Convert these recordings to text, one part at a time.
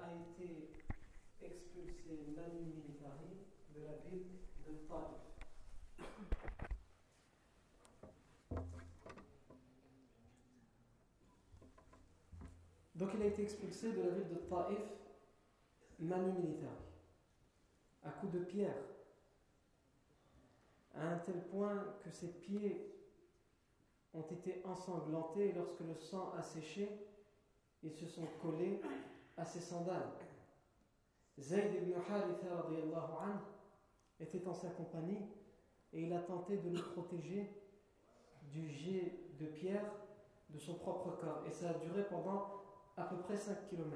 a été expulsé l'animilitarie de la ville de Ta'if. Donc il a été expulsé de la ville de Ta'if, manu militari, à coups de pierre, à un tel point que ses pieds ont été ensanglantés et lorsque le sang a séché, ils se sont collés à ses sandales. Zayd ibn Haritha radiyallahu anhu était en sa compagnie et il a tenté de le protéger du jet de pierre de son propre corps et ça a duré pendant à peu près 5 km.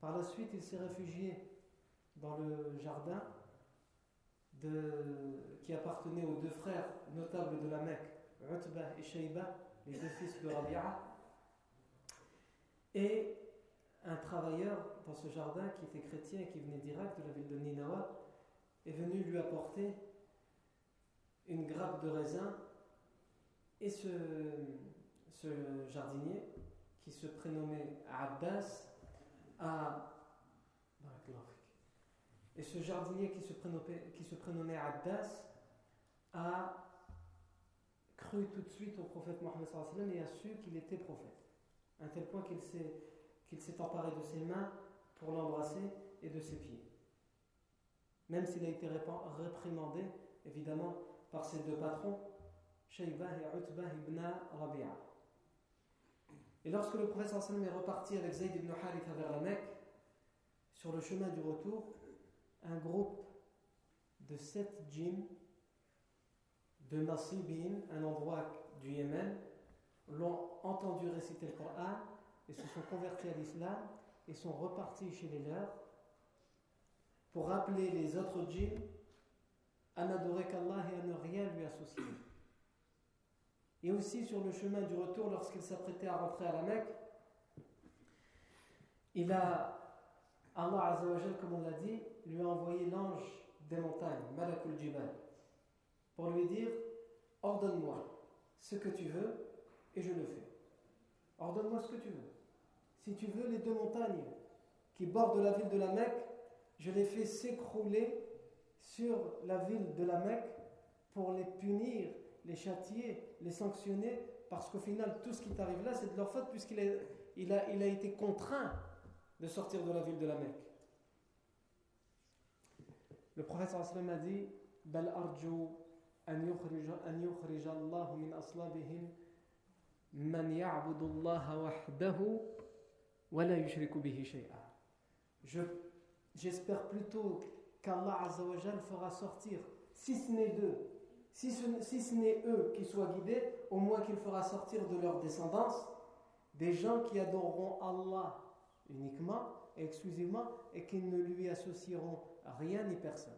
Par la suite, il s'est réfugié dans le jardin qui appartenait aux deux frères notables de la Mecque, Utbah et Shaybah, les deux fils de Rabia. Et un travailleur dans ce jardin qui était chrétien et qui venait d'Irak, de la ville de Ninawa, est venu lui apporter une grappe de raisin et ce jardinier qui se prénommait Abdas a cru tout de suite au prophète Mohammad sallallahu alayhi wa sallam et a su qu'il était prophète, à tel point qu'il s'est emparé de ses mains pour l'embrasser et de ses pieds, même s'il a été réprimandé évidemment par ses deux patrons Shaybah et Utbah ibn Rabi'a. Et lorsque le prophète sallallahu alayhi wa sallam est reparti avec Zayd ibn Haritha vers la Mecque, sur le chemin du retour, un groupe de 7 djinns de Nusaybin, un endroit du Yémen, l'ont entendu réciter le Coran et se sont convertis à l'islam et sont repartis chez les leurs pour rappeler les autres djinns à n'adorer qu'Allah et à ne rien lui associer. Et aussi sur le chemin du retour, lorsqu'il s'apprêtait à rentrer à la Mecque, Allah Azza wa Jal, comme on l'a dit, lui a envoyé l'ange des montagnes, Malakul Jibal, pour lui dire: ordonne-moi ce que tu veux et je le fais. Ordonne-moi ce que tu veux. Si tu veux, les deux montagnes qui bordent la ville de la Mecque, je les fais s'écrouler sur la ville de la Mecque pour les punir, les châtier, les sanctionner, parce qu'au final, tout ce qui t'arrive là, c'est de leur faute, puisqu'il a été contraint de sortir de la ville de la Mecque. Le prophète sallallahu alayhi wa sallam a dit: bal arju an yukhrija Allah min aslabihim man ya'budu Allah wahdahu wa la yushriku bihi shay'a. J'espère plutôt qu'Allah Azza wa Jal fera sortir, si ce n'est eux qui soient guidés, au moins qu'il fera sortir de leur descendance des gens qui adoreront Allah uniquement et exclusivement et qu'ils ne lui associeront rien ni personne.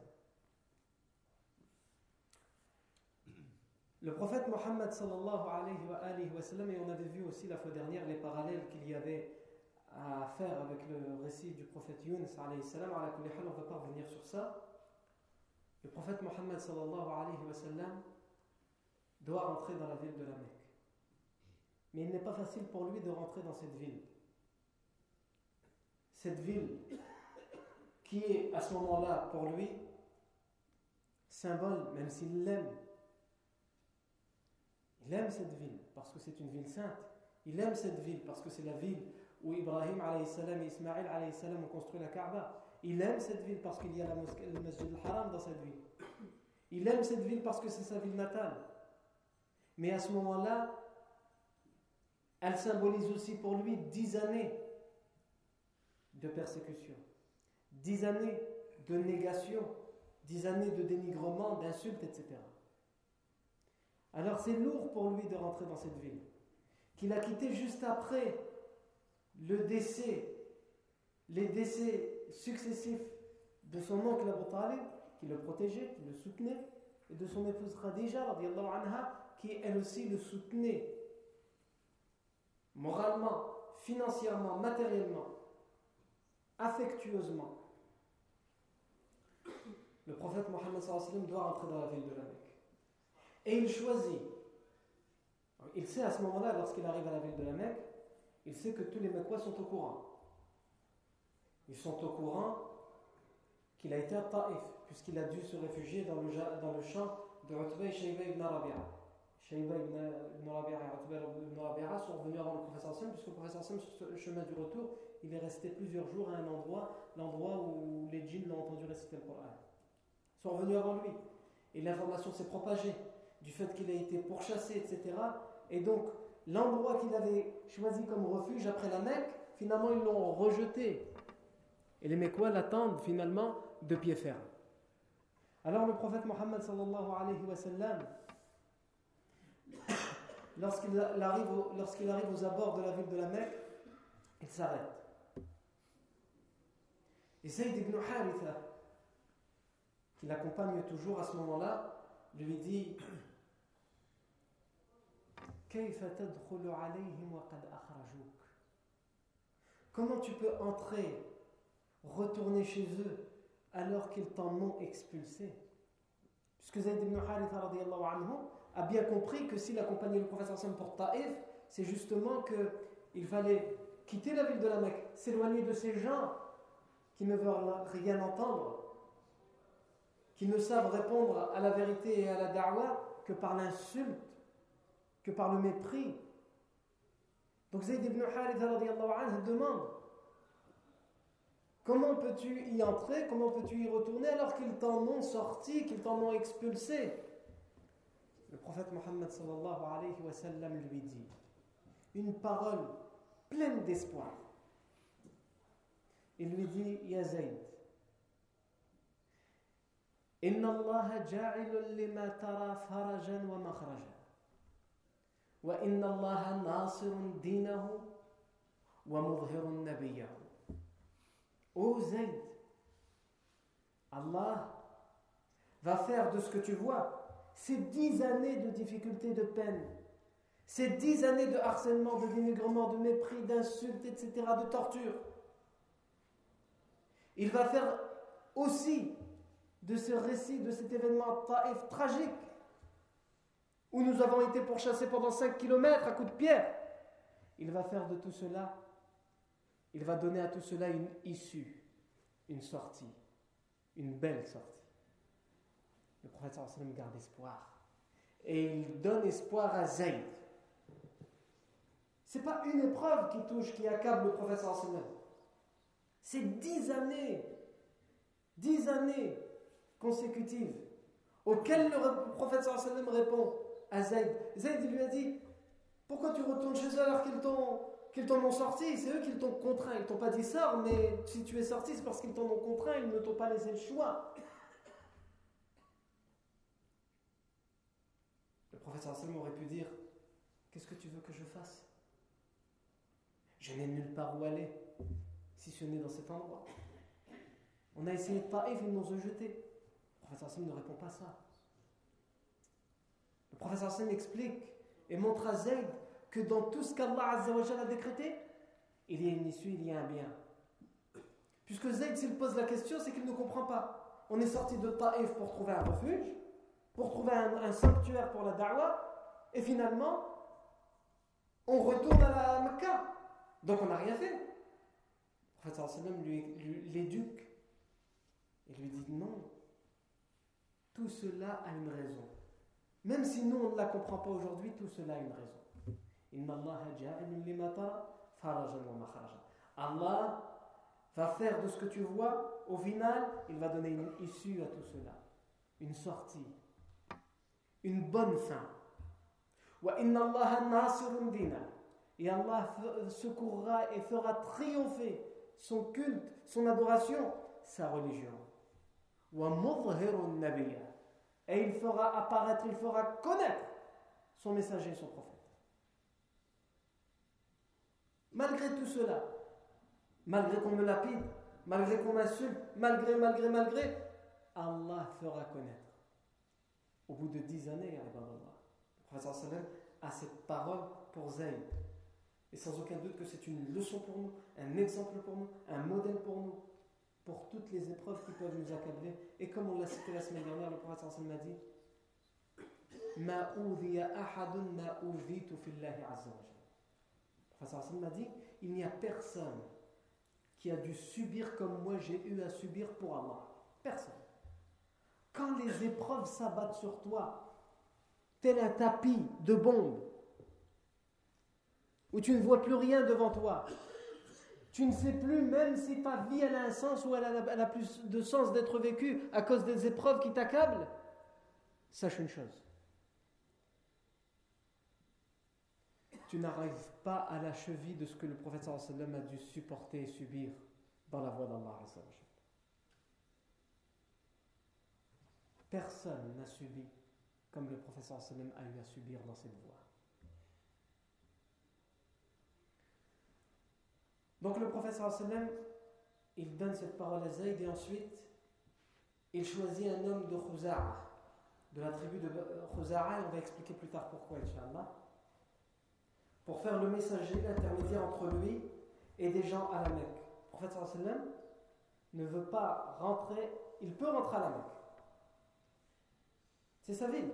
Le prophète Mohammed sallallahu alayhi wa sallam, et on avait vu aussi la fois dernière les parallèles qu'il y avait à faire avec le récit du prophète Yunus alayhi salam, à la kulli hal, on ne va pas revenir sur ça. Le prophète Mohammed sallallahu alayhi wa sallam doit rentrer dans la ville de la Mecque, mais il n'est pas facile pour lui de rentrer dans cette ville. Cette ville qui est à ce moment-là pour lui symbole, même s'il l'aime. Il aime cette ville parce que c'est une ville sainte. Il aime cette ville parce que c'est la ville où Ibrahim alayhi salam et Ismaïl alayhi salam ont construit la Kaaba. Il aime cette ville parce qu'il y a le masjid Al-Haram dans cette ville. Il aime cette ville parce que c'est sa ville natale. Mais à ce moment-là, elle symbolise aussi pour lui 10 années de persécution, 10 années de négation, 10 années de dénigrement, d'insultes, etc. Alors c'est lourd pour lui de rentrer dans cette ville, qu'il a quittée juste après les décès successifs de son oncle Abu Talib, qui le protégeait, qui le soutenait, et de son épouse Khadija, radiyallahu anha, qui elle aussi le soutenait, moralement, financièrement, matériellement, affectueusement. Le prophète Mohammed sallallahu alayhi wa sallam doit rentrer dans la ville de la Mecque. Et il choisit. Il sait à ce moment-là, lorsqu'il arrive à la ville de la Mecque, il sait que tous les Makouas sont au courant. Ils sont au courant qu'il a été à Ta'if, puisqu'il a dû se réfugier dans le champ de Utbah et Shaybah ibn Rabi'a. Shaybah ibn Rabi'a et Utbah ibn Rabi'a sont venus avant le professeur Sam, puisque le professeur Sam, sur le chemin du retour, il est resté plusieurs jours à un endroit, l'endroit où les djinns l'ont entendu réciter le Coran. Ils sont venus avant lui. Et l'information s'est propagée du fait qu'il a été pourchassé, etc. Et donc, l'endroit qu'il avait choisi comme refuge après la Mecque, finalement, ils l'ont rejeté. Et les Mecquois l'attendent finalement de pied ferme. Alors le prophète Mohammed sallallahu alayhi wa sallam, lorsqu'il arrive aux abords de la ville de la Mecque, il s'arrête. Et Zayd ibn Haritha, qui l'accompagne toujours à ce moment-là, lui dit « Kayfa tadkhulu alayhim wa qad akhrajouk » Comment tu peux entrer, retourner chez eux alors qu'ils t'en ont expulsé? Puisque Zayd ibn Haritha radiyallahu anhu a bien compris que s'il accompagnait le prophète sallam pour Taif, c'est justement qu'il fallait quitter la ville de la Mecque, s'éloigner de ces gens qui ne veulent rien entendre, qui ne savent répondre à la vérité et à la da'wa que par l'insulte, que par le mépris. Donc Zayd ibn Haritha radiyallahu anhu demande: comment peux-tu y entrer, comment peux-tu y retourner alors qu'ils t'en ont sorti, qu'ils t'en ont expulsé? Le prophète Mohammed sallallahu alayhi wa sallam lui dit une parole pleine d'espoir. Il lui dit: Ya Zayd, Inna Allah ja'ilun lima tara farajan wa makhrajan, wa inna Allah nasirun dinahu wa mudhirun nabiyahu. Ô Zayd, Allah va faire de ce que tu vois ces 10 années de difficultés, de peine, ces 10 années de harcèlement, de dénigrement, de mépris, d'insultes, etc., de torture. Il va faire aussi de ce récit, de cet événement Taif tragique, où nous avons été pourchassés pendant 5 kilomètres à coups de pierre. Il va faire de tout cela, il va donner à tout cela une issue, une sortie, une belle sortie. Le prophète sallallahu alayhi wa sallam garde espoir. Et il donne espoir à Zayd. Ce n'est pas une épreuve qui touche, qui accable le prophète sallallahu alayhi wa sallam. C'est 10 années consécutives auxquelles le prophète sallallahu alayhi wa sallam répond à Zayd. Zayd lui a dit: pourquoi tu retournes chez eux alors qu'ils t'en ont sorti? C'est eux qui t'ont contraint. Ils ne t'ont pas dit sort, mais si tu es sorti, c'est parce qu'ils t'en ont contraint. Ils ne t'ont pas laissé le choix. Le prophète sallallahu alayhi wa sallam aurait pu dire: qu'est-ce que tu veux que je fasse? Je n'ai nulle part où aller, si ce n'est dans cet endroit. On a essayé de Taif, ils nous ont jetés. Le prophète sallallahu alayhi wa sallam ne répond pas à ça. Le prophète sallallahu alayhi wa sallam explique et montre à Zayd que dans tout ce qu'Allah azza wa jalla a décrété, il y a une issue, il y a un bien. Puisque Zayd, s'il pose la question, c'est qu'il ne comprend pas. On est sorti de Taif pour trouver un refuge, pour trouver un sanctuaire pour la da'wa, et finalement, on retourne à Makkah. Donc on n'a rien fait. Le prophète sallallahu alayhi wa sallam lui l'éduque. Il lui dit: non, tout cela a une raison. Même si nous, on ne la comprend pas aujourd'hui, tout cela a une raison. Allah va faire de ce que tu vois, au final, il va donner une issue à tout cela, une sortie, une bonne fin. Et Allah secourra et fera triompher son culte, son adoration, sa religion. Et il fera apparaître, il fera connaître son messager, son prophète. Malgré tout cela, malgré qu'on me lapide, malgré qu'on m'insulte, malgré, Allah fera connaître. Au bout de 10 années, le prophète a cette parole pour Zayd. Et sans aucun doute que c'est une leçon pour nous, un exemple pour nous, un modèle pour nous, pour toutes les épreuves qui peuvent nous accabler. Et comme on l'a cité la semaine dernière, le prophète a dit: « Ma oudhiya ahadun ma oudhitu fillahi azza wa jalla » Enfin, a dit, il n'y a personne qui a dû subir comme moi j'ai eu à subir pour Allah. Personne. Quand les épreuves s'abattent sur toi, tel un tapis de bombes, où tu ne vois plus rien devant toi, tu ne sais plus même si ta vie elle a un sens ou elle a plus de sens d'être vécue à cause des épreuves qui t'accablent, sache une chose. Tu n'arrives pas à la cheville de ce que le prophète sallallahu alayhi wa sallam a dû supporter et subir dans la voie d'Allah. Personne n'a subi comme le prophète sallallahu alayhi wa sallam a eu à subir dans cette voie. Donc le prophète sallallahu alayhi wa sallam, il donne cette parole à Zayd et ensuite il choisit un homme de Khuzara, de la tribu de Khuzara, et on va expliquer plus tard pourquoi, Inch'Allah, pour faire le messager, l'intermédiaire entre lui et des gens à la Mecque. Le prophète sallallahu alayhi wa sallam ne veut pas rentrer, il peut rentrer à la Mecque. C'est sa ville.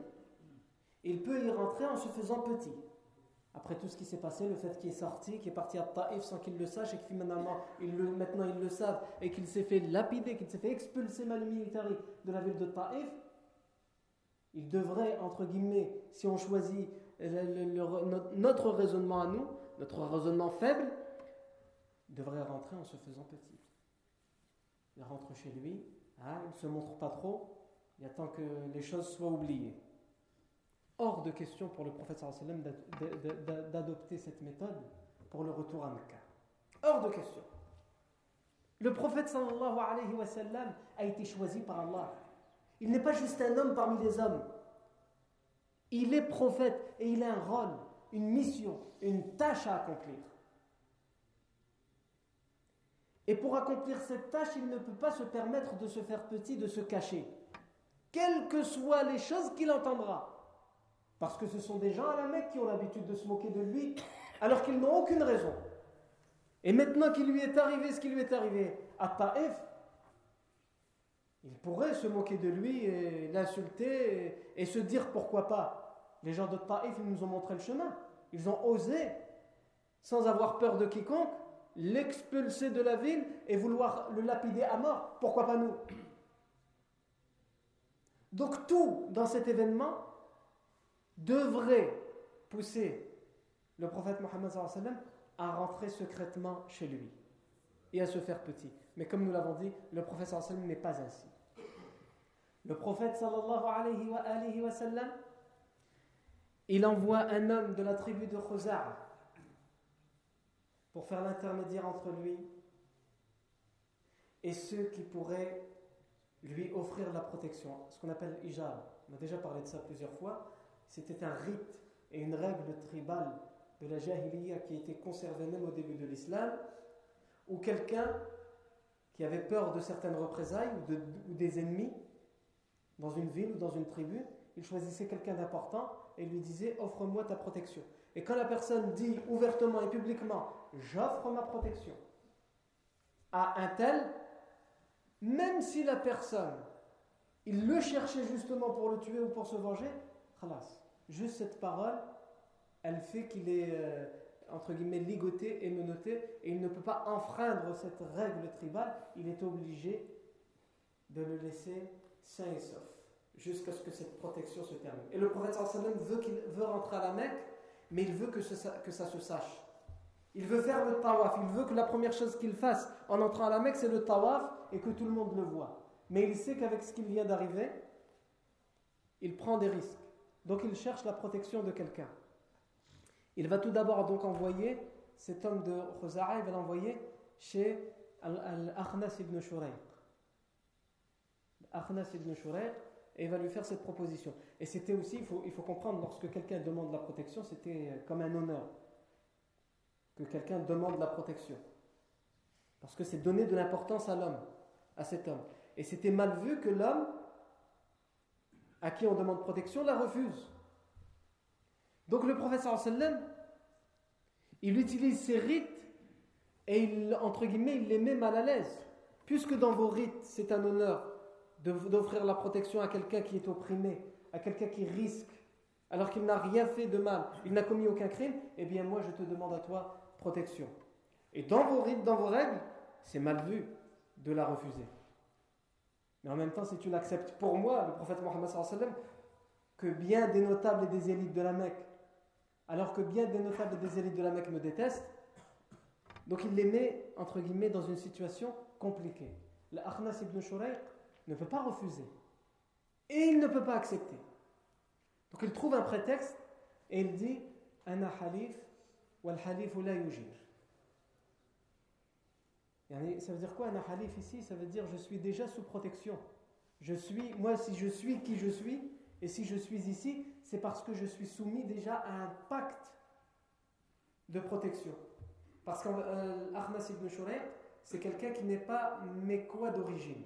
Il peut y rentrer en se faisant petit. Après tout ce qui s'est passé, le fait qu'il est sorti, qu'il est parti à Ta'if sans qu'il le sache et que maintenant ils le savent et qu'il s'est fait lapider, qu'il s'est fait expulser militairement de la ville de Ta'if, il devrait, entre guillemets, si on choisit notre raisonnement à nous, notre raisonnement faible, devrait rentrer en se faisant petit. Il rentre chez lui, hein, il ne se montre pas trop, il attend que les choses soient oubliées. Hors de question pour le prophète sallallahu alayhi wa sallam d'adopter cette méthode pour le retour à Mecca. Hors de question. Le prophète sallallahu alayhi wa sallam a été choisi par Allah. Il n'est pas juste un homme parmi les hommes. Il est prophète et il a un rôle, une mission, une tâche à accomplir. Et pour accomplir cette tâche, il ne peut pas se permettre de se faire petit, de se cacher. Quelles que soient les choses qu'il entendra. Parce que ce sont des gens à la Mecque qui ont l'habitude de se moquer de lui, alors qu'ils n'ont aucune raison. Et maintenant qu'il lui est arrivé ce qui lui est arrivé à Taïf, ils pourraient se moquer de lui et l'insulter et se dire pourquoi pas. Les gens de Taïf, ils nous ont montré le chemin. Ils ont osé, sans avoir peur de quiconque, l'expulser de la ville et vouloir le lapider à mort. Pourquoi pas nous? Donc tout dans cet événement devrait pousser le prophète Mohammed sallallahu alayhi wa sallam à rentrer secrètement chez lui et à se faire petit. Mais comme nous l'avons dit, le prophète sallallahu alayhi wa sallam n'est pas ainsi. Le prophète sallallahu alayhi wa sallam, il envoie un homme de la tribu de Khuzara pour faire l'intermédiaire entre lui et ceux qui pourraient lui offrir la protection, ce qu'on appelle hijab. On a déjà parlé de ça plusieurs fois. C'était un rite et une règle tribale de la jahiliya qui était conservée même au début de l'islam, où quelqu'un qui avait peur de certaines représailles ou des ennemis dans une ville ou dans une tribu, il choisissait quelqu'un d'important et lui disait « offre-moi ta protection ». Et quand la personne dit ouvertement et publiquement « j'offre ma protection » à un tel, même si la personne, il le cherchait justement pour le tuer ou pour se venger, juste cette parole, elle fait qu'il est entre guillemets ligoté et menotté et il ne peut pas enfreindre cette règle tribale. Il est obligé de le laisser sain et sauf jusqu'à ce que cette protection se termine. Et le prophète sallallahu alayhi wa sallam veut rentrer à la Mecque, mais il veut que ça se sache. Il veut faire le tawaf. Il veut que la première chose qu'il fasse en entrant à la Mecque, c'est le tawaf et que tout le monde le voit. Mais il sait qu'avec ce qui vient d'arriver, il prend des risques. Donc il cherche la protection de quelqu'un. Il va tout d'abord donc envoyer cet homme de Khuzara, il va l'envoyer chez Al-Akhnas Ibn Shurayq. Al-Akhnas Ibn Shurayq, et il va lui faire cette proposition. Et c'était aussi, il faut comprendre, lorsque quelqu'un demande la protection, c'était comme un honneur que quelqu'un demande la protection. Parce que c'est donner de l'importance à l'homme, à cet homme. Et c'était mal vu que l'homme à qui on demande protection, la refuse. Donc le prophète sallallahu alayhi wa sallam, il utilise ses rites et entre guillemets, il les met mal à l'aise. Puisque dans vos rites, c'est un honneur d'offrir la protection à quelqu'un qui est opprimé, à quelqu'un qui risque alors qu'il n'a rien fait de mal, il n'a commis aucun crime, eh bien moi je te demande à toi protection. Et dans vos rites, dans vos règles, c'est mal vu de la refuser. Mais en même temps, si tu l'acceptes pour moi, le prophète Mohammed sallallahu alayhi wa sallam, que bien des notables et des élites de la Mecque, alors que bien des notables et des élites de la Mecque me détestent, donc il les met, entre guillemets, dans une situation compliquée. Al-Akhnas Ibn Shurayq ne peut pas refuser. Et il ne peut pas accepter. Donc il trouve un prétexte et il dit « Ana halif wal halifu la yujir ». Ça veut dire quoi, Ana halif ici? Ça veut dire « je suis déjà sous protection ». Moi, si je suis qui je suis, et si je suis ici, c'est parce que je suis soumis déjà à un pacte de protection. Parce qu'Akhnas ibn Shurayq, c'est quelqu'un qui n'est pas Mekwa d'origine.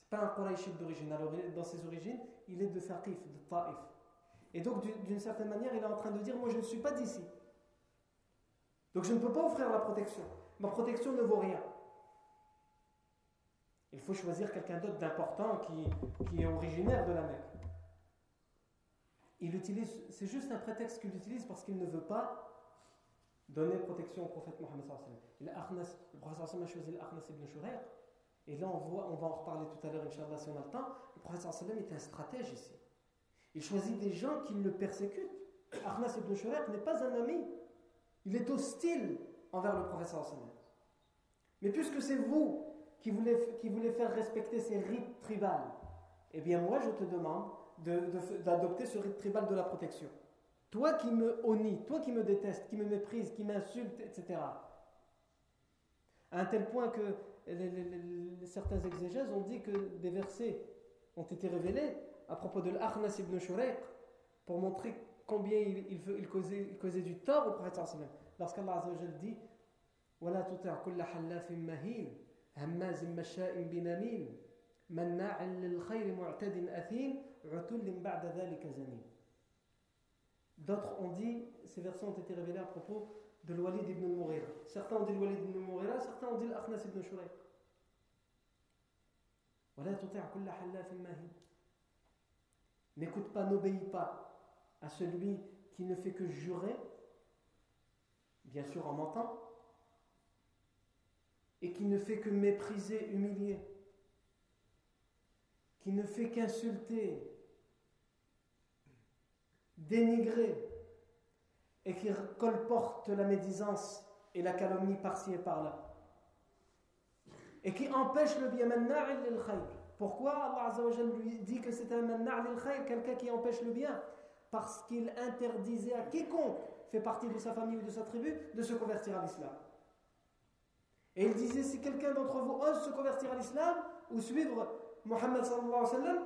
Ce n'est pas un Qurayshite d'origine. Alors, dans ses origines, il est de Thaqif, de Ta'if. Et donc, d'une certaine manière, il est en train de dire « moi, je ne suis pas d'ici. Donc, je ne peux pas offrir la protection. Ma protection ne vaut rien. » Il faut choisir quelqu'un d'autre d'important qui est originaire de la Mecque. C'est juste un prétexte qu'il utilise parce qu'il ne veut pas donner protection au prophète Mohammed sallallahu alayhi wa sallam. Le prophète sallallahu alayhi wa sallam a choisi l'Akhnas ibn Shurayq. Et là, on va en reparler tout à l'heure, Inch'Allah, si on a le temps. Le prophète sallallahu alayhi wa sallam est un stratège ici. Il choisit des gens qui le persécutent. Akhnas ibn Shurayq n'est pas un ami. Il est hostile envers le prophète sallallahu alayhi wa sallam. Mais puisque c'est vous qui voulez faire respecter ces rites tribales, eh bien moi, je te demande d'adopter ce rite tribal de la protection. Toi qui me honnis, toi qui me détestes, qui me méprises, qui m'insultes, etc. À un tel point que certains exégèses ont dit que des versets ont été révélés à propos de l'Akhnas ibn Shurayq pour montrer combien il causait du tort au prophète sallallahu alayhi wa sallam. Lorsqu'Allah azza wa jalla dit وَلَا تُطِعْ كُلَّ حَلَّافٍ مَّهِينٍ هَمَّازٍ مَّشَّاءٍ بِنَمِيمٍ مَّنَّاعٍ لِّلْخَيْرِ مُعْتَدٍ أَثِيمٍ عُتُلٍّ بَعْدَ ذَلِكَ زَنِيمٍ. D'autres ont dit, ces versets ont été révélés à propos de Al-Walid ibn al-Mughira. Certains ont dit Al-Walid ibn al-Mughira, certains ont dit Al-Akhnas ibn Shurayq. وَلَا تُطِعْ كُلَّ حَلَّافٍ مَّهِينٍ. N'écoute pas, n'obéis pas à celui qui ne fait que jurer, bien sûr en mentant, et qui ne fait que mépriser, humilier, qui ne fait qu'insulter, dénigré, et qui colporte la médisance et la calomnie par-ci et par-là, et qui empêche le bien. Pourquoi Allah Azza wa Jalla lui dit que c'est un manna' lil khayr, quelqu'un qui empêche le bien? Parce qu'il interdisait à quiconque fait partie de sa famille ou de sa tribu de se convertir à l'islam. Et il disait, si quelqu'un d'entre vous ose se convertir à l'islam ou suivre Mohammed sallallahu alayhi wa sallam,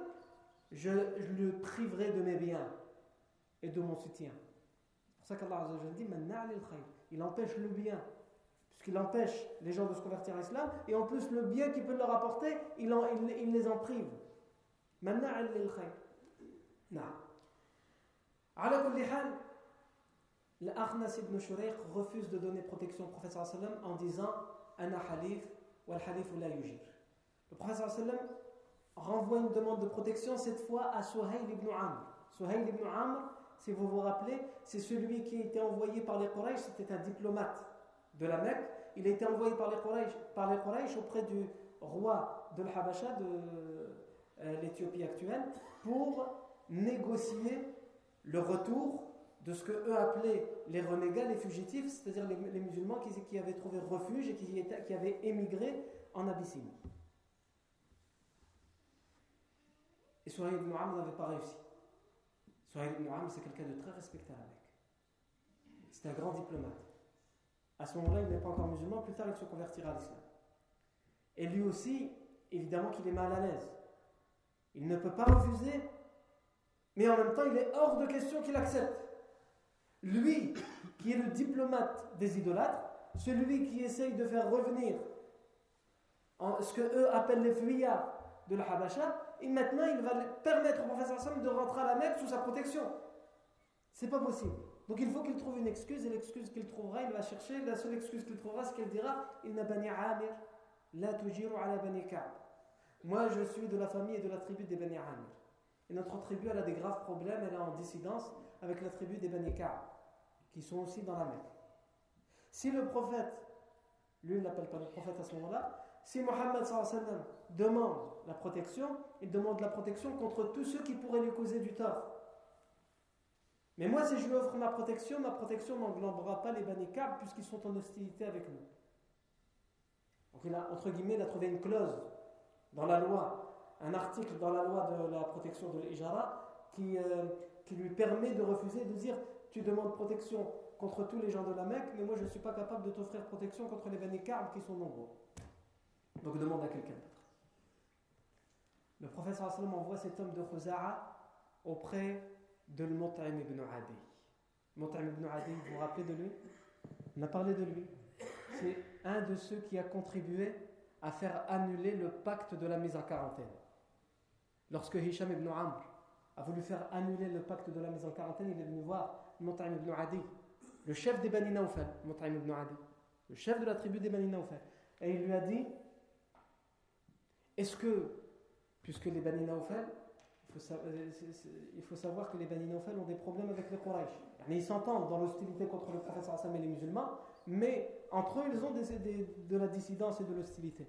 je le priverai de mes biens et de mon soutien. C'est pour ça qu'Allah Azza wa Jalla dit manna' lil khayr. Il empêche le bien, puisqu'il empêche les gens de se convertir à l'islam, et en plus le bien qu'il peut leur apporter, il les en prive. Manna' lil khayr. Naam. Ala kulli hal, l'Akhnas ibn Shurayq refuse de donner protection au prophète sallallahu alayhi wa sallam en disant ana halif wal halifu la yujir. Le prophète sallallahu alayhi wa sallam renvoie une demande de protection cette fois à Suhayl ibn Amr. Suhayl ibn Amr, si vous vous rappelez, c'est celui qui a été envoyé par les Quraysh, c'était un diplomate de la Mecque. Il a été envoyé par les Quraysh auprès du roi de l'Habasha, de l'Éthiopie actuelle, pour négocier le retour de ce que eux appelaient les renégats, les fugitifs, c'est-à-dire les musulmans qui avaient trouvé refuge et qui avaient émigré en Abyssinie. Et Suhayl ibn Amr n'avait pas réussi. Suhayl ibn Amr, c'est quelqu'un de très respecté à la Mecque. C'est un grand diplomate. À ce moment-là, il n'est pas encore musulman. Plus tard, il se convertira à l'islam. Et lui aussi, évidemment qu'il est mal à l'aise. Il ne peut pas refuser, mais en même temps, il est hors de question qu'il accepte. Lui, qui est le diplomate des idolâtres, celui qui essaye de faire revenir ce que eux appellent les fuyards de la Habasha, et maintenant il va permettre au professeur Sam de rentrer à la Mecque sous sa protection. C'est pas possible. Donc il faut qu'il trouve une excuse, et l'excuse qu'il trouvera, il va chercher, la seule excuse qu'il trouvera, c'est qu'elle dira inna bani Amir la tujiru ala bani Ka'b. Moi je suis de la famille et de la tribu des bani Amir, et notre tribu elle a des graves problèmes, elle est en dissidence, avec la tribu des Bani Ka'b, qui sont aussi dans la Mecque. Si le prophète, lui il n'appelle pas le prophète à ce moment-là, si Mohammed sallallahu alayhi wa sallam demande la protection, il demande la protection contre tous ceux qui pourraient lui causer du tort. Mais moi, si je lui offre ma protection n'englobera pas les Bani Ka'b puisqu'ils sont en hostilité avec nous. Donc il a, entre guillemets, il a trouvé une clause dans la loi, un article dans la loi de la protection de l'Ijara qui lui permet de refuser, de dire tu demandes protection contre tous les gens de la Mecque, mais moi je ne suis pas capable de t'offrir protection contre les Bani Ka'b qui sont nombreux. Donc demande à quelqu'un d'autre. Le prophète sallallahu alayhi wa sallam envoie cet homme de Khuzara auprès de Mut'im ibn Adi. Mut'im ibn Adi, vous vous rappelez de lui? On a parlé de lui. C'est un de ceux qui a contribué à faire annuler le pacte de la mise en quarantaine. Lorsque Hisham ibn Amr a voulu faire annuler le pacte de la mise en quarantaine, il est venu voir Mut'im ibn Adi, le chef des Bani Nawfal, Mut'im ibn Adi, le chef de la tribu des Bani Nawfal. Et il lui a dit, est-ce que, puisque les Bani Nawfal, il faut savoir que les Bani Nawfal ont des problèmes avec les Quraysh. Ils s'entendent dans l'hostilité contre le prophète sallallahu alayhi wa sallam et les musulmans, mais entre eux, ils ont de la dissidence et de l'hostilité.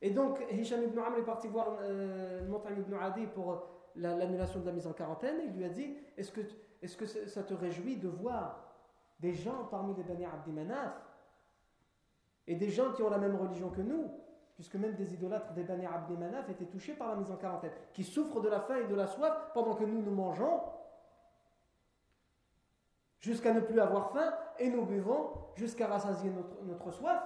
Et donc, Hisham ibn Amr est parti voir Mut'im ibn Adi pour l'annulation de la mise en quarantaine. Et il lui a dit, est-ce que ça te réjouit de voir des gens parmi les Bani Abdimanaf et des gens qui ont la même religion que nous, puisque même des idolâtres des Bani Abdimanaf étaient touchés par la mise en quarantaine, qui souffrent de la faim et de la soif pendant que nous mangeons jusqu'à ne plus avoir faim et nous buvons jusqu'à rassasier notre soif.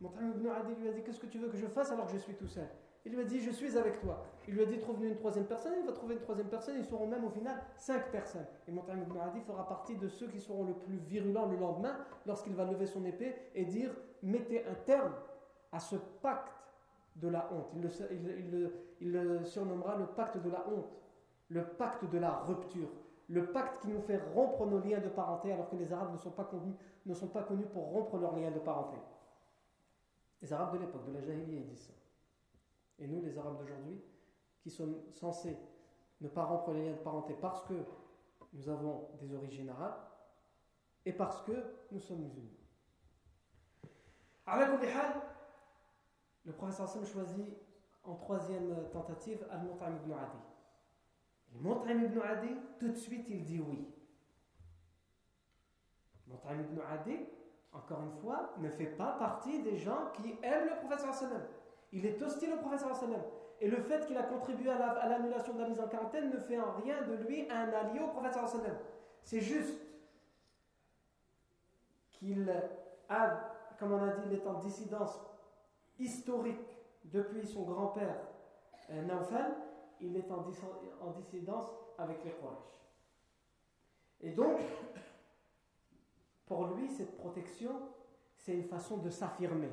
Mut'im ibn Adi lui a dit, qu'est-ce que tu veux que je fasse alors que je suis tout seul? Il lui a dit, je suis avec toi. Il lui a dit, trouve-nous une troisième personne. Il va trouver une troisième personne. Ils seront même au final 5 personnes. Et Mut'im ibn Adi fera partie de ceux qui seront le plus virulents le lendemain lorsqu'il va lever son épée et dire, mettez un terme à ce pacte de la honte. Il le surnommera le pacte de la honte, le pacte de la rupture, le pacte qui nous fait rompre nos liens de parenté, alors que les Arabes ne sont pas connus pour rompre leurs liens de parenté. Les Arabes de l'époque, de la Jahiliya, disent ça. Et nous, les Arabes d'aujourd'hui, qui sommes censés ne pas rompre les liens de parenté parce que nous avons des origines arabes et parce que nous sommes musulmans. Ala kulli hal, le professeur Sam choisit en troisième tentative Al-Mut'im ibn Adi. Mut'im ibn Adi, tout de suite, il dit oui. Mut'im ibn Adi, encore une fois, ne fait pas partie des gens qui aiment le professeur Sam. Il est hostile au prophète sallallahu alayhi wa sallam. Et le fait qu'il a contribué à l'annulation de la mise en quarantaine ne fait en rien de lui un allié au prophète sallallahu alayhi wa sallam. C'est juste qu'il a, comme on a dit, il est en dissidence historique depuis son grand-père Nawfal. Il est en dissidence avec les Quraysh. Et donc, pour lui, cette protection, c'est une façon de s'affirmer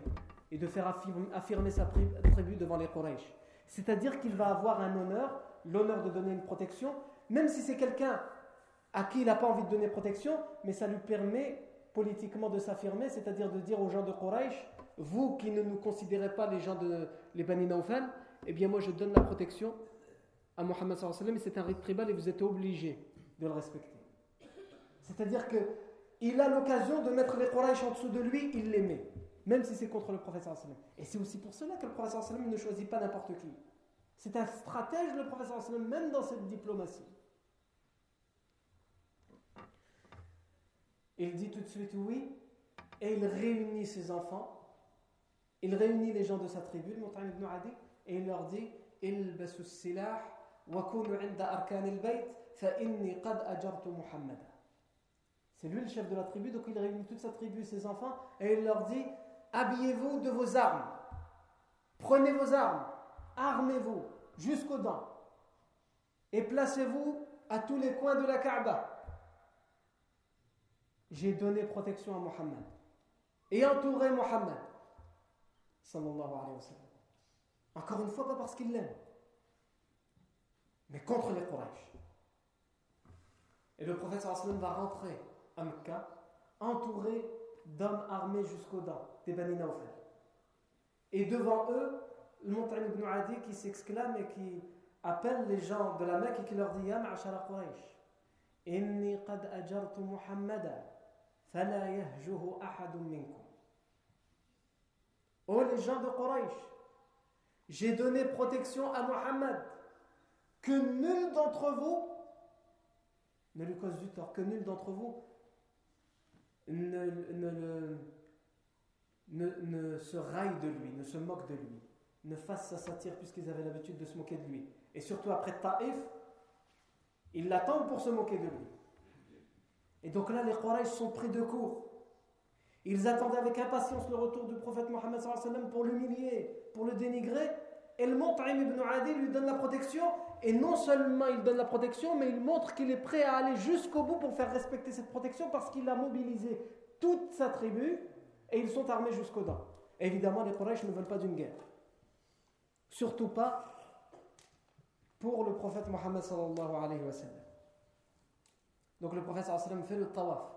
et de faire affirmer sa tribu devant les Quraysh. C'est-à-dire qu'il va avoir un honneur, l'honneur de donner une protection, même si c'est quelqu'un à qui il n'a pas envie de donner protection, mais ça lui permet politiquement de s'affirmer, c'est-à-dire de dire aux gens de Quraysh, vous qui ne nous considérez pas les Bani Nawfal, eh bien moi je donne la protection à Mohammed sallallahu alayhi wa sallam, et c'est un rite tribal et vous êtes obligés de le respecter. C'est-à-dire qu'il a l'occasion de mettre les Quraysh en dessous de lui, il les met, même si c'est contre le prophète sallallahu alayhi wa sallam. Et c'est aussi pour cela que le prophète sallallahu alayhi wa sallam ne choisit pas n'importe qui. C'est un stratège, le prophète sallallahu alayhi wa sallam, même dans cette diplomatie. Il dit tout de suite oui, et il réunit ses enfants, il réunit les gens de sa tribu, le Mut'im ibn Adi, et il leur dit « Ilbasu silah wa kunu inda arkan al-bayt fa inni qad ajartu Muhammada » C'est lui le chef de la tribu, donc il réunit toute sa tribu, ses enfants, et il leur dit « Habillez-vous de vos armes, prenez vos armes, armez-vous jusqu'aux dents, et placez-vous à tous les coins de la Kaaba. » J'ai donné protection à Mohammed et entouré Mohammed sallallahu alayhi wa sallam. Encore une fois, pas parce qu'il l'aime, mais contre les Quraysh. Et le prophète sallallahu alayhi wa sallam va rentrer à Mecca, entouré d'hommes armés jusqu'aux dents, des Bani Nawfal. Et devant eux, le Mut'im ibn Adi qui s'exclame et qui appelle les gens de la Mecque et qui leur dit « Ya ma'ashara Quraysh » Inni qad ajartu Muhammadan, fala yahjuhu ahadun minkum. Oh les gens de Quraysh, j'ai donné protection à Mohammed, que nul d'entre vous ne lui cause du tort, que nul d'entre vous ne se raille de lui, ne se moque de lui, ne fasse sa satire, puisqu'ils avaient l'habitude de se moquer de lui. Et surtout après Ta'if, ils l'attendent pour se moquer de lui. Et donc là, les Quraysh sont pris de court. Ils attendaient avec impatience le retour du prophète Mohammed sallallahu alayhi wa sallam pour l'humilier, pour le dénigrer. Et le Mut'im ibn Adi lui donne la protection. Et non seulement il donne la protection, mais il montre qu'il est prêt à aller jusqu'au bout pour faire respecter cette protection, parce qu'il a mobilisé toute sa tribu et ils sont armés jusqu'aux dents. Et évidemment, les Quraysh ne veulent pas d'une guerre. Surtout pas pour le prophète Mohammed sallallahu alayhi wa sallam. Donc le prophète sallallahu alayhi wa sallam fait le tawaf.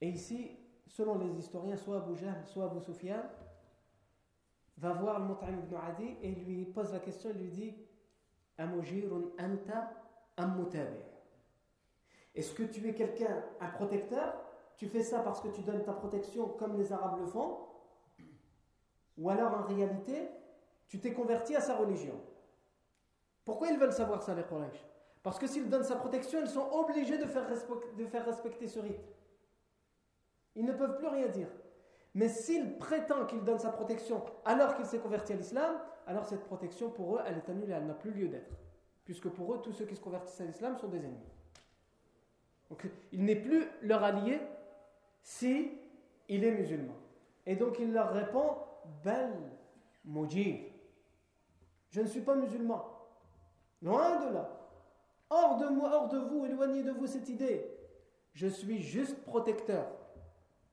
Et ici, selon les historiens, soit Abu Jahl, soit Abu Sufyan, va voir le Mut'im ibn Adi et lui pose la question, il lui dit « Amujirun anta ammutabi » Est-ce que tu es quelqu'un, un protecteur? Tu fais ça parce que tu donnes ta protection comme les Arabes le font? Ou alors en réalité, tu t'es converti à sa religion? Pourquoi ils veulent savoir ça, les Quraysh? Parce que s'ils donnent sa protection, ils sont obligés de faire respecter ce rite. Ils ne peuvent plus rien dire. Mais s'il prétend qu'il donne sa protection alors qu'il s'est converti à l'islam, alors cette protection pour eux, elle est annulée, elle n'a plus lieu d'être. Puisque pour eux, tous ceux qui se convertissent à l'islam sont des ennemis. Donc il n'est plus leur allié si il est musulman. Et donc il leur répond « Bel mujib » Je ne suis pas musulman. Loin de là. Hors de moi, hors de vous, éloignez de vous cette idée. Je suis juste protecteur,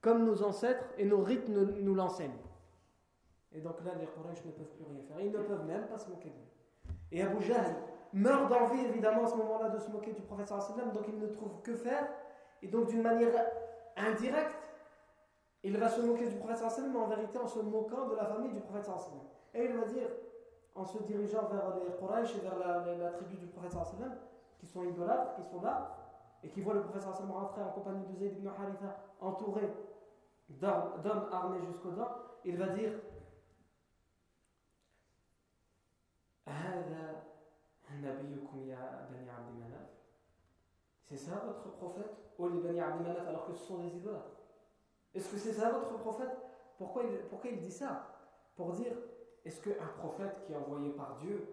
comme nos ancêtres et nos rites nous l'enseignent. Et donc là, les Quraysh ne peuvent plus rien faire. Ils ne peuvent même pas se moquer de lui. Et Abu Jahl meurt d'envie, évidemment, à ce moment-là, de se moquer du prophète sallallahu alayhi wa sallam. Donc il ne trouve que faire. Et donc, d'une manière indirecte, il va se moquer du prophète sallallahu alayhi wa sallam, mais en vérité en se moquant de la famille du prophète sallallahu alayhi wa sallam. Et il va dire, en se dirigeant vers les Quraysh et vers la tribu du prophète sallallahu alayhi wa sallam, qui sont idolâtres, qui sont là, et qui voient le prophète sallallahu alayhi wa sallam rentrer en compagnie de Zayd ibn Haritha, entouré d'hommes armés jusqu'aux dents, il va dire c'est ça votre prophète, oh les Bani Abdimanaf, alors que ce sont des idolâtres? Est-ce que c'est ça votre prophète? Pourquoi il dit ça? Pour dire, est-ce qu'un prophète qui est envoyé par Dieu,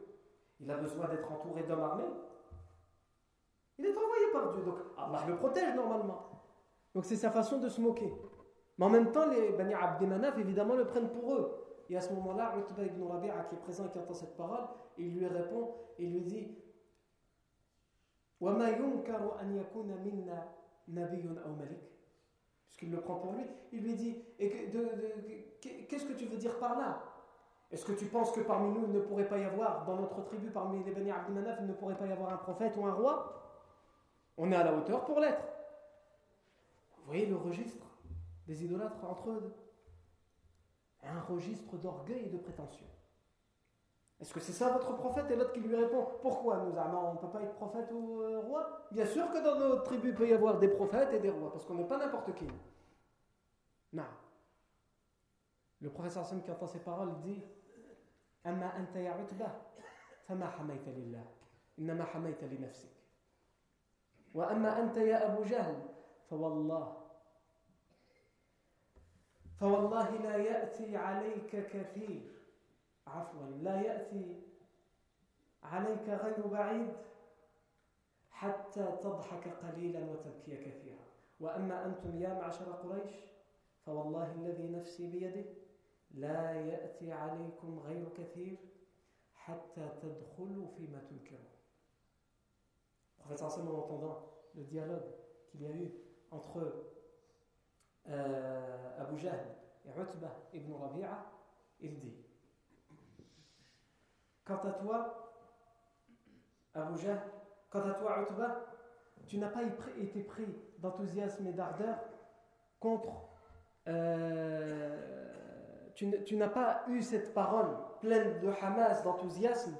il a besoin d'être entouré d'hommes armés? Il est envoyé par Dieu, donc Allah le protège normalement. Donc c'est sa façon de se moquer. Mais en même temps, les Bani Abdimanaf, évidemment, le prennent pour eux. Et à ce moment-là, Utbah Ibn Rabi'a, qui est présent et qui entend cette parole, il lui répond, il lui dit وَمَا يُنْكَرُ أَنْ يَكُونَ مِنَّا نَبِيٌّ أَوْ مَلِكٌ. Puisqu'il le prend pour lui, il lui dit « Qu'est-ce que tu veux dire par là? Est-ce que tu penses que parmi nous, il ne pourrait pas y avoir, dans notre tribu, parmi les Bani Abdimanaf, il ne pourrait pas y avoir un prophète ou un roi? On est à la hauteur pour l'être. » Vous voyez le registre des idolâtres entre eux, un registre d'orgueil et de prétention. Est-ce que c'est ça votre prophète? Et l'autre qui lui répond, pourquoi nous on ne peut pas être prophète ou roi? Bien sûr que dans notre tribu il peut y avoir des prophètes et des rois, parce qu'on n'est pas n'importe qui. Non. Le prophète Hassan qui entend ces paroles dit Amma anta ya Utbah, fama hamayta lillah, innama hamayta li nafsik. Wa amma anta ya Abu Jahl, fa wallah. فوالله لا يأتي عليك كثير عفوا لا يأتي عليك غير بعيد حتى تضحك قليلا وتبكي كثيرا وأما أنتم يا معشر قريش فوالله الذي نفسي بيده لا يأتي عليكم غير كثير حتى تدخلوا فيما تنكرون. Professeur Hassan, en entendant le dialogue qu'il y a eu entre eux, Abu Jahl et Utbah ibn Rabi'a, il dit quant à toi Abu Jahl, quant à toi Utbah, tu n'as pas été pris d'enthousiasme et d'ardeur contre tu n'as pas eu cette parole pleine de Hamas, d'enthousiasme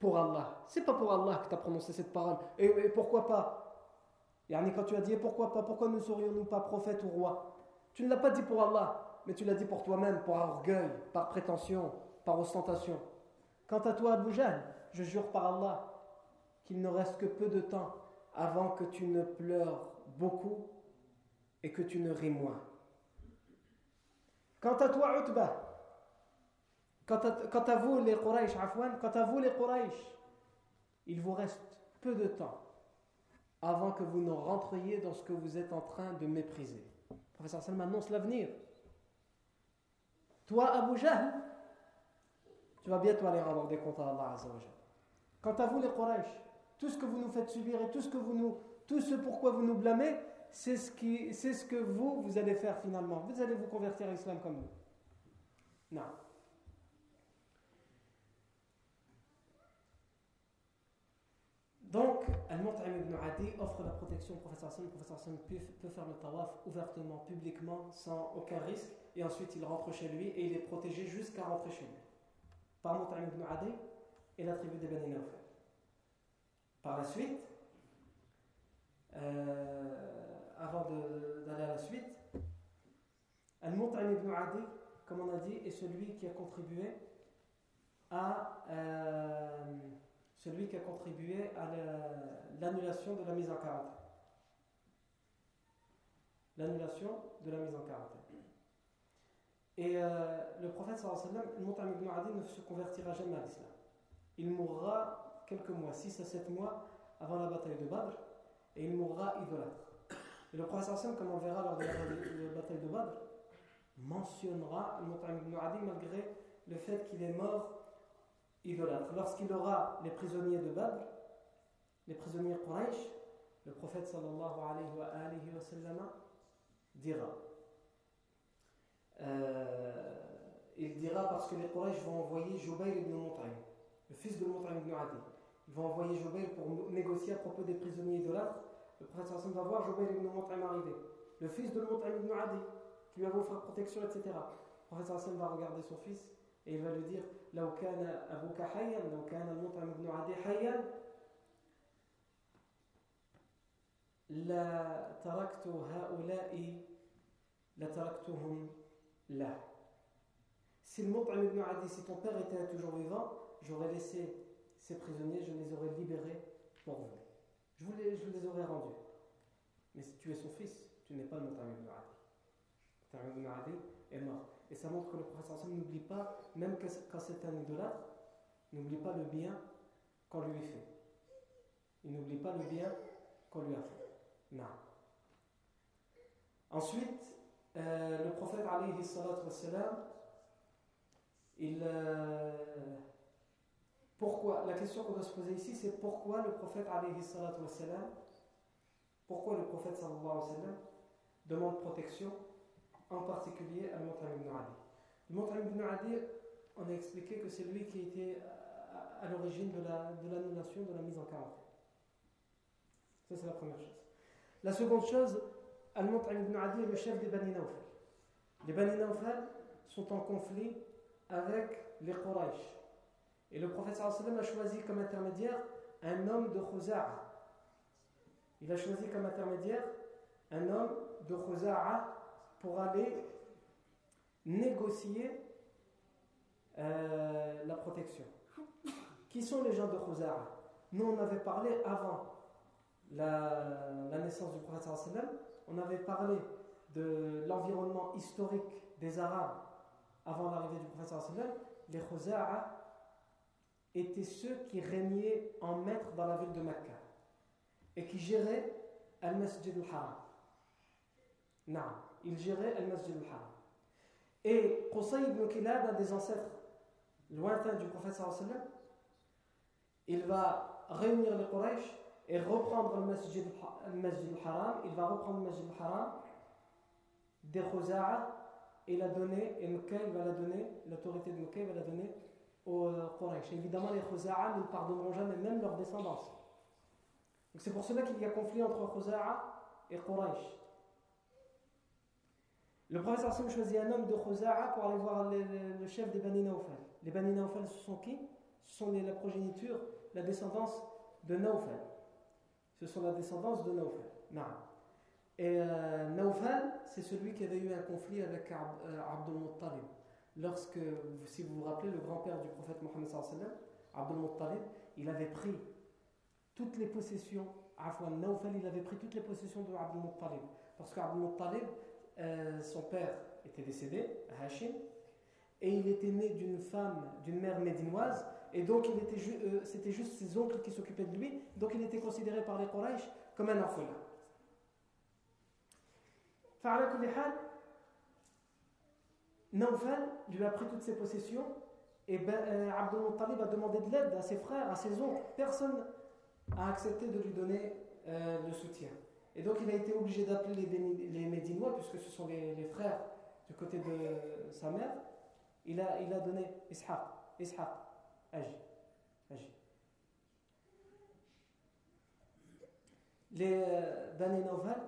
pour Allah. C'est pas pour Allah que tu as prononcé cette parole. Et pourquoi pas? Yani quand tu as dit pourquoi pas, pourquoi ne serions-nous pas prophètes ou rois? Tu ne l'as pas dit pour Allah, mais tu l'as dit pour toi-même, par orgueil, par prétention, par ostentation. Quant à toi, Abu Jahl, je jure par Allah qu'il ne reste que peu de temps avant que tu ne pleures beaucoup et que tu ne ris moins. Quant à toi, Utbah, quant à vous les Quraysh, il vous reste peu de temps avant que vous ne rentriez dans ce que vous êtes en train de mépriser. Le professeur Salman annonce l'avenir. Toi, Abu Jahl, tu vas bientôt aller rendre des comptes à Allah Azza wa Jal. Quant à vous les Quraysh, tout ce que vous nous faites subir et tout ce pourquoi vous nous blâmez, c'est ce que vous allez faire finalement. Vous allez vous convertir à l'islam comme nous. Non. Donc, Al-Mut'im ibn Adi offre la protection au professeur Hassan. Le professeur Hassan peut faire le tawaf ouvertement, publiquement, sans aucun risque. Et ensuite, il rentre chez lui et il est protégé jusqu'à rentrer chez lui. Par Mut'im ibn Adi et la tribu des Bani Nawfal. Par la suite, avant d'aller à la suite, Al-Mut'im ibn Adi, comme on a dit, est celui qui a contribué à... celui qui a contribué à l'annulation de la mise en quarantaine. L'annulation de la mise en quarantaine. Et le prophète sallallahu alayhi wa sallam, Mut'im ibn Adi ne se convertira jamais à l'islam. Il mourra quelques mois, 6 à 7 mois avant la bataille de Badr, et il mourra idolâtre. Et le prophète sallallahu alayhi wa sallam, comme on verra lors de la bataille de Badr, mentionnera Mut'im ibn Adi malgré le fait qu'il est mort idolâtre. Lorsqu'il aura les prisonniers de Badr, les prisonniers Quraysh, le prophète sallallahu alayhi wa sallam dira, il dira parce que les Quraysh vont envoyer Jubayr ibn Mut'im, le fils de Mut'im ibn Adi. Ils vont envoyer Jubayr pour négocier à propos des prisonniers idolâtres. Le prophète sallallahu alayhi wa sallam va voir Jubayr ibn Mut'im arriver, le fils de Mut'im ibn Adi, qui lui va offrir protection, etc. Le prophète sallallahu alayhi wa sallam va regarder son fils et il va lui dire, لو كان أبوك حيا لو كان المطعم بن عدي حيا لتركت هؤلاء لتركتهم لا. Si le Mut'im ibn Adi, si ton père était toujours vivant, j'aurais laissé ces prisonniers, je les aurais libérés pour vous. Je les aurais rendus. Mais si tu es son fils, tu n'es pas le Mut'im ibn Adi. Le Mut'im ibn Adi est mort. Et ça montre que le prophète n'oublie pas, même quand c'est un idolâtre, n'oublie pas le bien qu'on lui fait. Il n'oublie pas le bien qu'on lui a fait. Non. Ensuite, le prophète, alayhi salatu wassalam, la question qu'on doit se poser ici, c'est pourquoi le prophète, alayhi salatu wassalam, pourquoi le prophète, sallallahu alayhi wa sallam, demande protection en particulier à Mut'im ibn Adi. Mut'im ibn Adi, on a expliqué que c'est lui qui était à l'origine de l'annulation de la mise en quarantaine. Ça, c'est la première chose. La seconde chose, Al-Mut'im ibn Adi est le chef des Bani Nawfal. Les Bani Nawfal sont en conflit avec les Quraysh. Et le prophète sallallahu alayhi wa sallam a choisi comme intermédiaire un homme de Khuzara. Il a choisi comme intermédiaire un homme de Khuzara pour aller négocier la protection. Qui sont les gens de Khuzara? Nous, on avait parlé avant la naissance du prophète sallallahu alayhi wa sallam, on avait parlé de l'environnement historique des Arabes avant l'arrivée du prophète sallallahu alayhi wa sallam. Les Khuzara étaient ceux qui régnaient en maître dans la ville de Makkah et qui géraient le masjid Al-Haram. Naam. Il gérait Al-Masjid Al-Haram. Et Qusay ibn Kilab, un des ancêtres lointains du prophète sallallahu alayhi wa sallam, il va réunir les Quraysh et reprendre Al-Masjid Al-Haram. Il va reprendre Al-Masjid Al-Haram des Khuzara et la donner, et l'autorité de Makkah va la donner aux Quraysh. Évidemment, les Khuzara ne pardonneront jamais, même leur descendance. Donc c'est pour cela qu'il y a conflit entre Khuzara et Quraysh. Le prophète sallallahu alayhi wa sallam choisit un homme de Khuzara pour aller voir le chef des Bani Nawfal. Les Bani Nawfal, ce sont qui? sont la progéniture, la descendance de Nawfal. Ce sont la descendance de Nawfal. Et Nawfal, c'est celui qui avait eu un conflit avec Abd al-Muttalib. Lorsque, si vous vous rappelez, le grand-père du prophète Mohammed sallallahu alayhi wa sallam, Abd al-Muttalib, il avait pris toutes les possessions, Nawfal, il avait pris toutes les possessions de Abd al-Muttalib. Parce qu'Abd al-Muttalib, son père était décédé, Hashim, et il était né d'une femme, d'une mère médinoise, et donc c'était juste ses oncles qui s'occupaient de lui, donc il était considéré par les Quraysh comme un orphelin. Nawfal lui a pris toutes ses possessions, et Abd al-Muttalib a demandé de l'aide à ses frères, à ses oncles. Personne n'a accepté de lui donner le soutien. Et donc il a été obligé d'appeler les Médinois, puisque ce sont les frères du côté de sa mère. Il a donné Ishaq, agis. Les Bani Nawfal,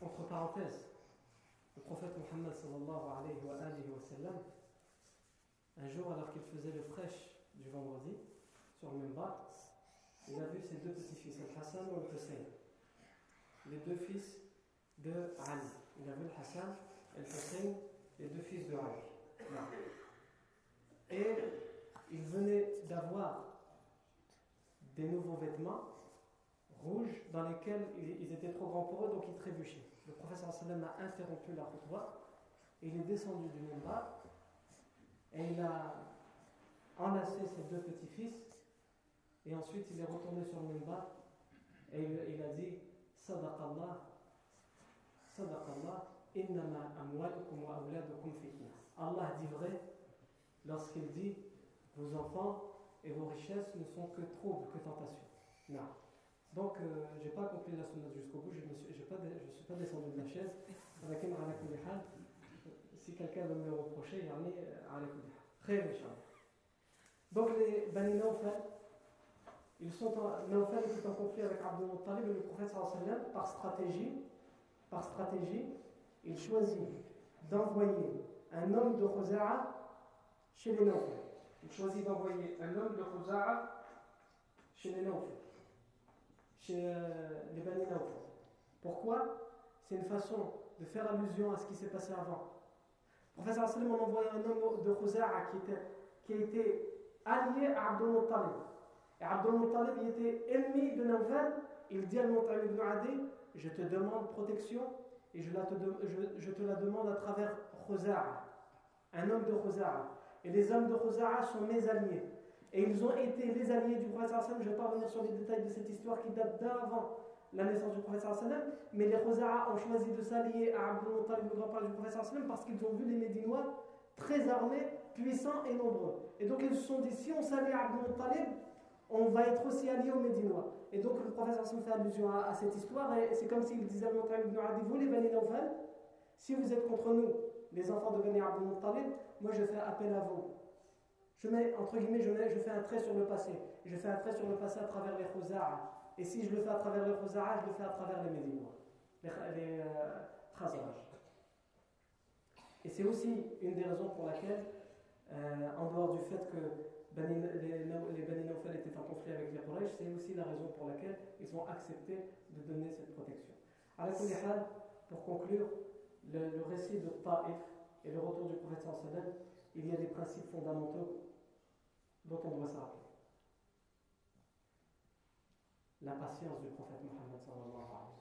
entre parenthèses, le prophète Mohammed sallallahu alayhi wa sallam, un jour, alors qu'il faisait le fraîche du vendredi, sur le minbar, il a vu ses deux petits-fils, Al-Hassan ou Al-Houssein, les deux fils de Ali. Il a vu Al-Hassan et Al-Houssein, les deux fils de Ali. Et ils venaient d'avoir des nouveaux vêtements rouges dans lesquels ils étaient trop grands pour eux, donc ils trébuchaient. Le prophète sallam a interrompu la khutba, il est descendu du minbar. Et il a enlacé ses deux petits-fils, et ensuite il est retourné sur le minbar, et il a dit « Sadaqallah, Sadaqallah, innama amwalukum wa awladukum fitna ». Allah dit vrai lorsqu'il dit « Vos enfants et vos richesses ne sont que troubles, que tentations ». Donc, je n'ai pas compris la sunna jusqu'au bout, je ne suis pas descendu de la chaise. Si quelqu'un veut me reprocher, il y en a à l'écoute. Très méchant. Donc les Bani Nawfal, ils sont en conflit avec Abd al-Muttalib et le prophète sallallahu alayhi wa sallam, par stratégie, il choisit d'envoyer un homme de Khuzara chez les Nawfal. Chez les Bani Nawfal. Pourquoi? C'est une façon de faire allusion à ce qui s'est passé avant. Le professeur Salim a envoyé un homme de Khuzara qui a été allié à Abd al-Muttalib. Et Abd al-Muttalib, il était ennemi de Nawfal. Il dit à Mut'im ibn Adi, je te demande protection et je te la demande à travers Khuzara, un homme de Khuzara. Et les hommes de Khuzara sont mes alliés. Et ils ont été les alliés du professeur Salim. Je ne vais pas revenir sur les détails de cette histoire qui date d'avant la naissance du prophète, mais les Khuzara ont choisi de s'allier à Abd al-Muttalib, le grand-père du prophète, parce qu'ils ont vu les Médinois très armés, puissants et nombreux. Et donc ils se sont dit, si on s'allie à Abd al-Muttalib, on va être aussi allié aux Médinois. Et donc le prophète fait allusion à cette histoire, et c'est comme s'il disait à Mut'im ibn Adi, vous les Bani Nawfal, si vous êtes contre nous, les enfants de Bani Abd al-Muttalib, moi je fais appel à vous. Je fais un trait sur le passé. Je fais un trait sur le passé à travers les Khuzara. Et si je le fais à travers les Khuzara, je le fais à travers les Médinois, les Khazraj. Et c'est aussi une des raisons pour laquelle, en dehors du fait que les Bani Nawfal étaient en conflit avec les Quraysh, c'est aussi la raison pour laquelle ils ont accepté de donner cette protection. Alors, pour conclure, le récit de Ta'if et le retour du prophète sallallahu alayhi wa sallam, il y a des principes fondamentaux dont on doit se rappeler. La patience du prophète Mohammed sallallahu alayhi wa sallam.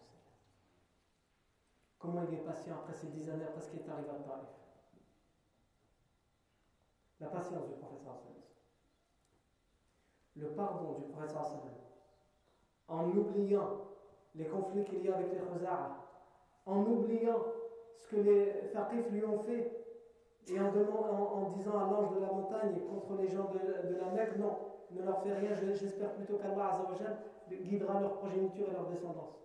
Comment il est patient après ces 10 années, après ce qui est arrivé à Ta'if. La patience du prophète sallallahu alayhi wa sallam. Le pardon du prophète sallallahu alayhi wa sallam. En oubliant les conflits qu'il y a avec les Khuzara, en oubliant ce que les Faqif lui ont fait, et en disant à l'ange de la montagne contre les gens de la Mecque, non, ne leur fais rien, j'espère plutôt qu'Allah Azza wa Jal guidera leur progéniture et leur descendance.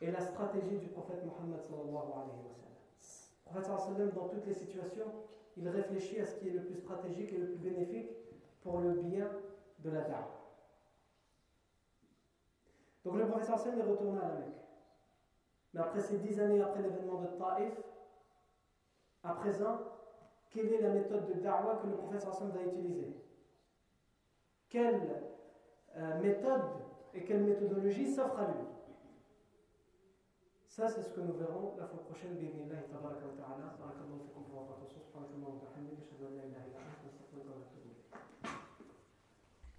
Et la stratégie du prophète Mohammed sallallahu alayhi wa sallam. Le prophète sallallahu alayhi wa sallam, dans toutes les situations, il réfléchit à ce qui est le plus stratégique et le plus bénéfique pour le bien de la da'wah. Donc le prophète sallallahu alayhi wa sallam est retourné à la Mecque. Mais après ces 10 années, après l'événement de Ta'if, à présent, quelle est la méthode de da'wah que le prophète sallallahu alayhi wa sallam va utiliser? Quelle méthode et quelle méthodologie s'offre à lui? Ça, c'est ce que nous verrons la fois prochaine.